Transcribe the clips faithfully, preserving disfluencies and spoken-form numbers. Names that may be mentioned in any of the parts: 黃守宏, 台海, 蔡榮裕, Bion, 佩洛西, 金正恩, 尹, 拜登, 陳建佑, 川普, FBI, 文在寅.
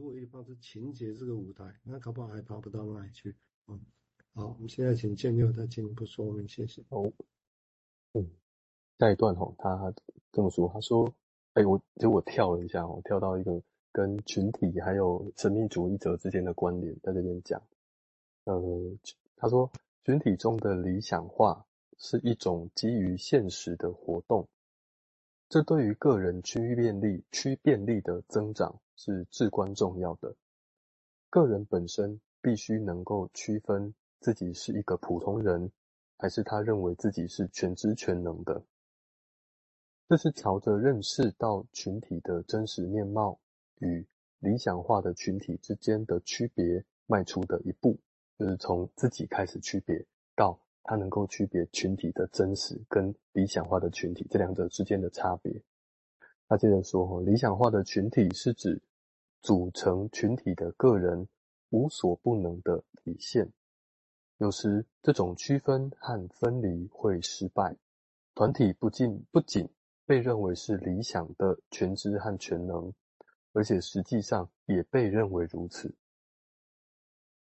如果一放是情节这个舞台，那搞不好还爬不到那里去。嗯，好，我们现在请建佑再进一步说明，谢谢。哦，嗯，下一段吼、哦，他跟我说，他说，哎，我其实我跳了一下哦，跳到一个跟群体还有神秘主义者之间的关联，在这边讲。呃，他说，群体中的理想化是一种基于现实的活动。这对于个人趋便利、趋便利的增长是至关重要的。个人本身必须能够区分自己是一个普通人，还是他认为自己是全知全能的。这是朝着认识到群体的真实面貌与理想化的群体之间的区别迈出的一步，就是从自己开始区别到它能够区别群体的真实跟理想化的群体这两者之间的差别。他接着说，理想化的群体是指组成群体的个人无所不能的体现。有时这种区分和分离会失败，团体不仅不仅被认为是理想的全知和全能，而且实际上也被认为如此。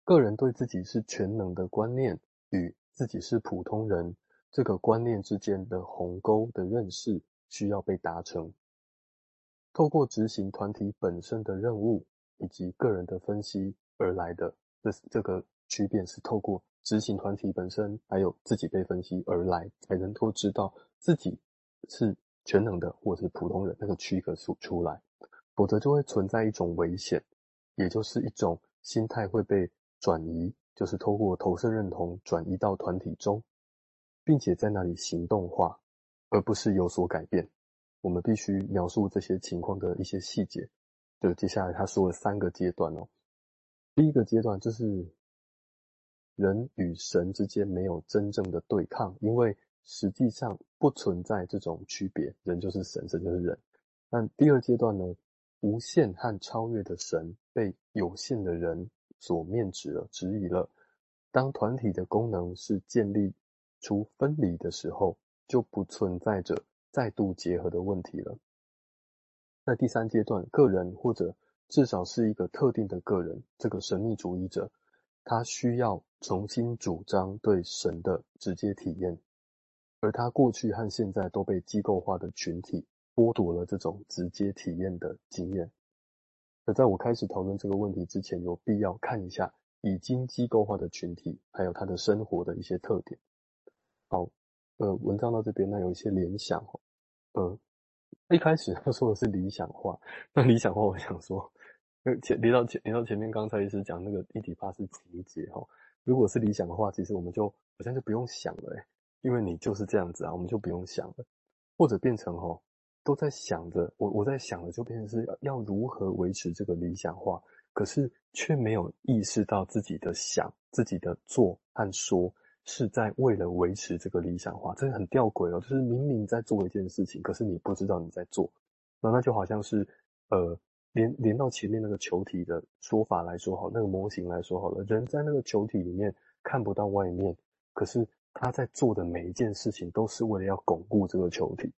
个人对自己是全能的观念与自己是普通人这个观念之间的鸿沟的认识需要被达成，透过执行团体本身的任务以及个人的分析而来的。 这, 这个区别是透过执行团体本身还有自己被分析而来，才能够知道自己是全能的或是普通人，那个区隔出来，否则就会存在一种危险，也就是一种心态会被转移，就是透过投射认同转移到团体中，并且在那里行动化，而不是有所改变。我们必须描述这些情况的一些细节。就接下来他说了三个阶段哦。第一个阶段就是人与神之间没有真正的对抗，因为实际上不存在这种区别，人就是神，神就是人。但第二阶段呢，无限和超越的神被有限的人所面指了质疑了。当团体的功能是建立出分离的时候，就不存在着再度结合的问题了。在第三阶段，个人或者至少是一个特定的个人，这个神秘主义者他需要重新主张对神的直接体验，而他过去和现在都被机构化的群体剥夺了这种直接体验的经验。而在我开始讨论这个问题之前，有必要看一下已经机构化的群体还有他的生活的一些特点。好，呃，文章到这边呢有一些联想。呃，一开始他说的是理想化，那理想化我想说前连到前连到前面刚才一直讲那个一体化是情节，如果是理想化，其实我们就好像就不用想了、欸、因为你就是这样子啊，我们就不用想了，或者变成吼都在想着，我我在想的就变成是要如何维持这个理想化，可是却没有意识到自己的想、自己的做和说是在为了维持这个理想化，这很吊诡哦，就是明明在做一件事情，可是你不知道你在做。那那就好像是呃，连连到前面那个球体的说法来说好，那个模型来说好了，人在那个球体里面看不到外面，可是他在做的每一件事情都是为了要巩固这个球体。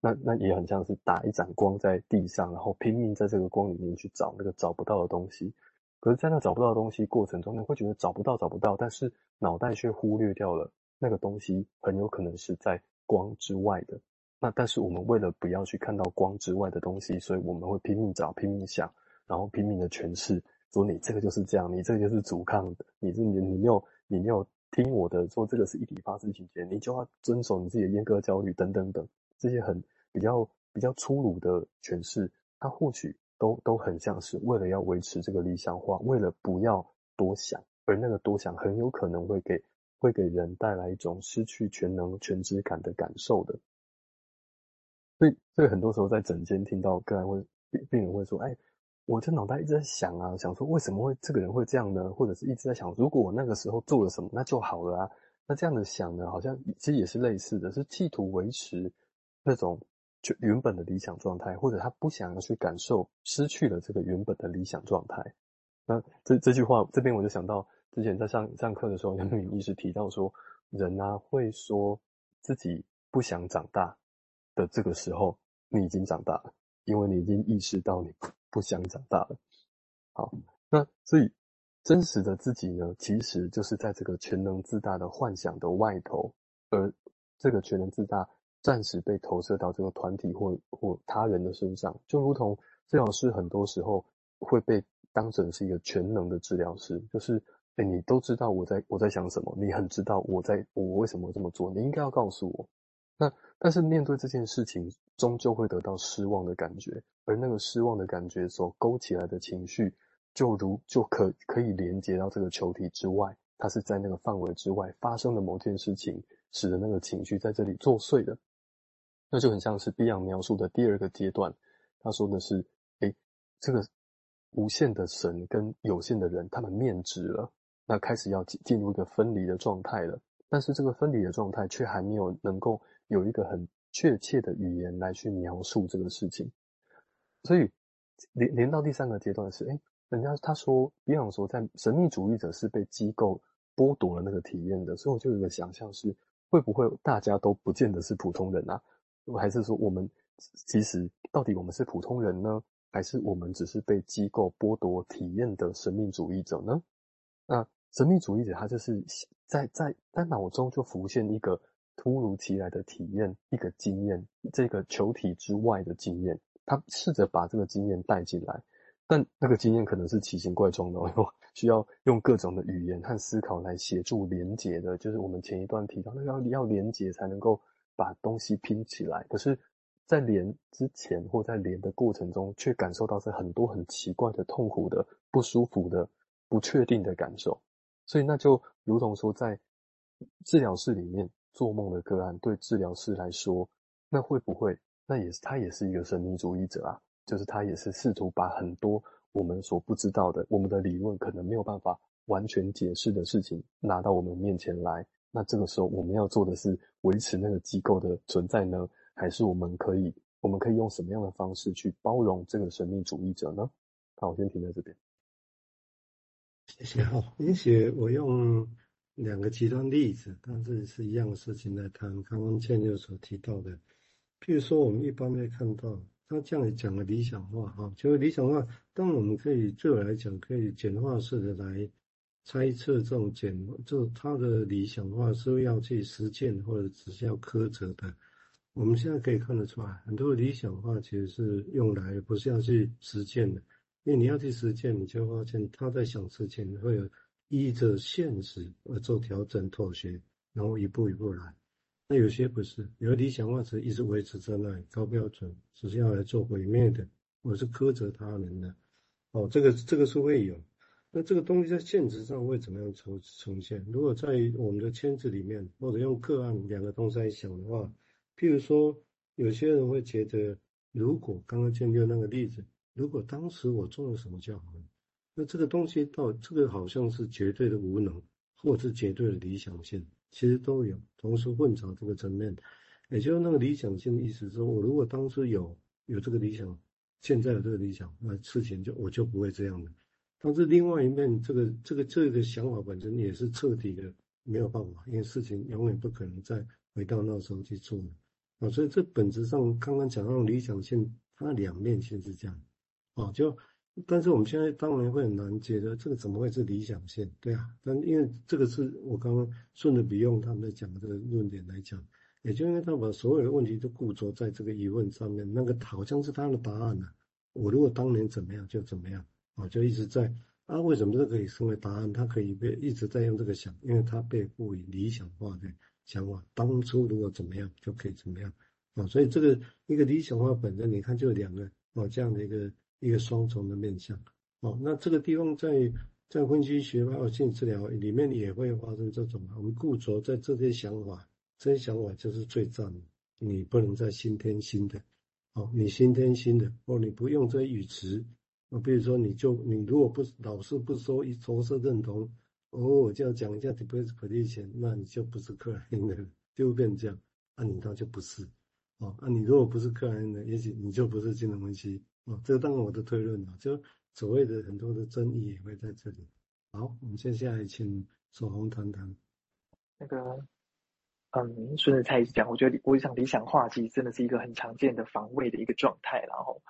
那那也很像是打一盏光在地上，然后拼命在这个光里面去找那个找不到的东西。可是在那找不到的东西过程中，你会觉得找不到找不到，但是脑袋却忽略掉了那个东西很有可能是在光之外的。那但是我们为了不要去看到光之外的东西，所以我们会拼命找、拼命想，然后拼命的诠释，说你这个就是这样，你这个就是阻抗的，你这你你没有你没有听我的，说这个是一体发生情节，你就要遵守你自己的阉割焦虑等等等，这些很。比较比较粗鲁的诠释，它或许都都很像是为了要维持这个理想化，为了不要多想，而那个多想很有可能会给会给人带来一种失去全能全知感的感受的。所以所以很多时候在诊间听到个案会病人会说，哎，我这脑袋一直在想啊，想说为什么会这个人会这样呢？或者是一直在想，如果我那个时候做了什么，那就好了啊。那这样的想呢，好像其实也是类似的，是企图维持那种。就原本的理想状态，或者他不想要去感受，失去了这个原本的理想状态。那这这句话这边我就想到之前在上上课的时候，杨敏医师提到说，人啊会说自己不想长大的这个时候，你已经长大了，因为你已经意识到你不想长大了。好，那所以真实的自己呢，其实就是在这个全能自大的幻想的外头，而这个全能自大暂时被投射到这个团体或或他人的身上，就如同治疗师很多时候会被当成是一个全能的治疗师，就是哎，你都知道我在我在想什么，你很知道我在我为什么这么做，你应该要告诉我。那但是面对这件事情，终究会得到失望的感觉，而那个失望的感觉所勾起来的情绪，就如就可可以连接到这个球体之外，它是在那个范围之外发生的某件事情，使得那个情绪在这里作祟的。那就很像是碧昂描述的第二个阶段，他说的是，哎，这个无限的神跟有限的人，他们面质了，那开始要进入一个分离的状态了，但是这个分离的状态却还没有能够有一个很确切的语言来去描述这个事情。所以 连, 连到第三个阶段是，诶，人家他说比方说在神秘主义者是被机构剥夺了那个体验的，所以我就有一个想象是，会不会大家都不见得是普通人啊？还是说我们其实到底我们是普通人呢，还是我们只是被机构剥夺体验的神秘主义者呢？那神秘主义者他就是在在在脑中就浮现一个突如其来的体验，一个经验，这个球体之外的经验，他试着把这个经验带进来，但那个经验可能是奇形怪状的，需要用各种的语言和思考来协助连结的，就是我们前一段提到那个 要, 要连结才能够把东西拼起来，可是在连之前或在连的过程中，却感受到是很多很奇怪的痛苦的、不舒服的、不确定的感受。所以那就如同说在治疗室里面做梦的个案，对治疗师来说，那会不会那也是他也是一个神秘主义者啊？就是他也是试图把很多我们所不知道的，我们的理论可能没有办法完全解释的事情拿到我们面前来。那这个时候我们要做的是维持那个机构的存在呢，还是我们可以我们可以用什么样的方式去包容这个神秘主义者呢？好，我先停在这边，谢谢。好，也许我用两个极端例子，但是是一样的事情来谈。刚刚倩友所提到的，譬如说我们一般会看到他这样讲的理想化，哈，就是理想化，当然我们可以对我来讲可以简化式的来猜测这种简，就他的理想化是要去实践或者只是要苛责的。我们现在可以看得出来，很多理想化其实是用来不是要去实践的，因为你要去实践，你就发现他在想事情会有依着现实而做调整妥协，然后一步一步来。那有些不是，有的理想化只一直维持在那里，高标准，只是要来做毁灭的，我是苛责他人的。哦，这个这个是会有。那这个东西在现实上会怎么样重重现？如果在我们的圈子里面，或者用个案两个东西来想的话，譬如说，有些人会觉得，如果刚刚建立那个例子，如果当时我做了什么就好了。那这个东西到这个好像是绝对的无能，或是绝对的理想性，其实都有同时混淆这个层面。也就是那个理想性的意思是说，我如果当初有有这个理想，现在有这个理想，那事情就我就不会这样的。但是另外一面，这个这个这个想法本身也是彻底的没有办法，因为事情永远不可能再回到那时候去做了。啊，所以这本质上刚刚讲到理想性，它两面性是这样。啊，就。但是我们现在当然会很难觉得这个怎么会是理想性，对啊，但因为这个是我刚刚顺着比用他们在讲的这个论点来讲，也就因为他把所有的问题都固着在这个疑问上面，那个好像是他的答案了，啊，我如果当年怎么样就怎么样，啊，就一直在啊为什么这可以成为答案，他可以被一直在用这个想，因为他被赋予理想化的想法，当初如果怎么样就可以怎么样，啊，所以这个一个理想化本身你看就有两个，啊，这样的一个一个双重的面向。哦，那这个地方在在分析学派性治疗里面也会发生这种，我们固着在这些想法，这些想法就是最赞的，你不能再新添新的。哦，你新添新的，或你不用这些语词，哦，比如说你就你如果不老是不说一投射认同，偶尔就要讲一下 depreciation， 那你就不是克莱因的了，就会变这样，那，啊，你倒就不是。哦，那，啊，你如果不是克莱因的，也许你就不是精神分析。哦，这个当然我的推论啊，就所谓的很多的争议也会在这里。好，我们接下来请守宏谈谈。那个，嗯，顺着蔡医师讲，我觉得我想理想化其实真的是一个很常见的防卫的一个状态，然后，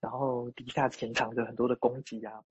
然后底下潜藏着很多的攻击啊、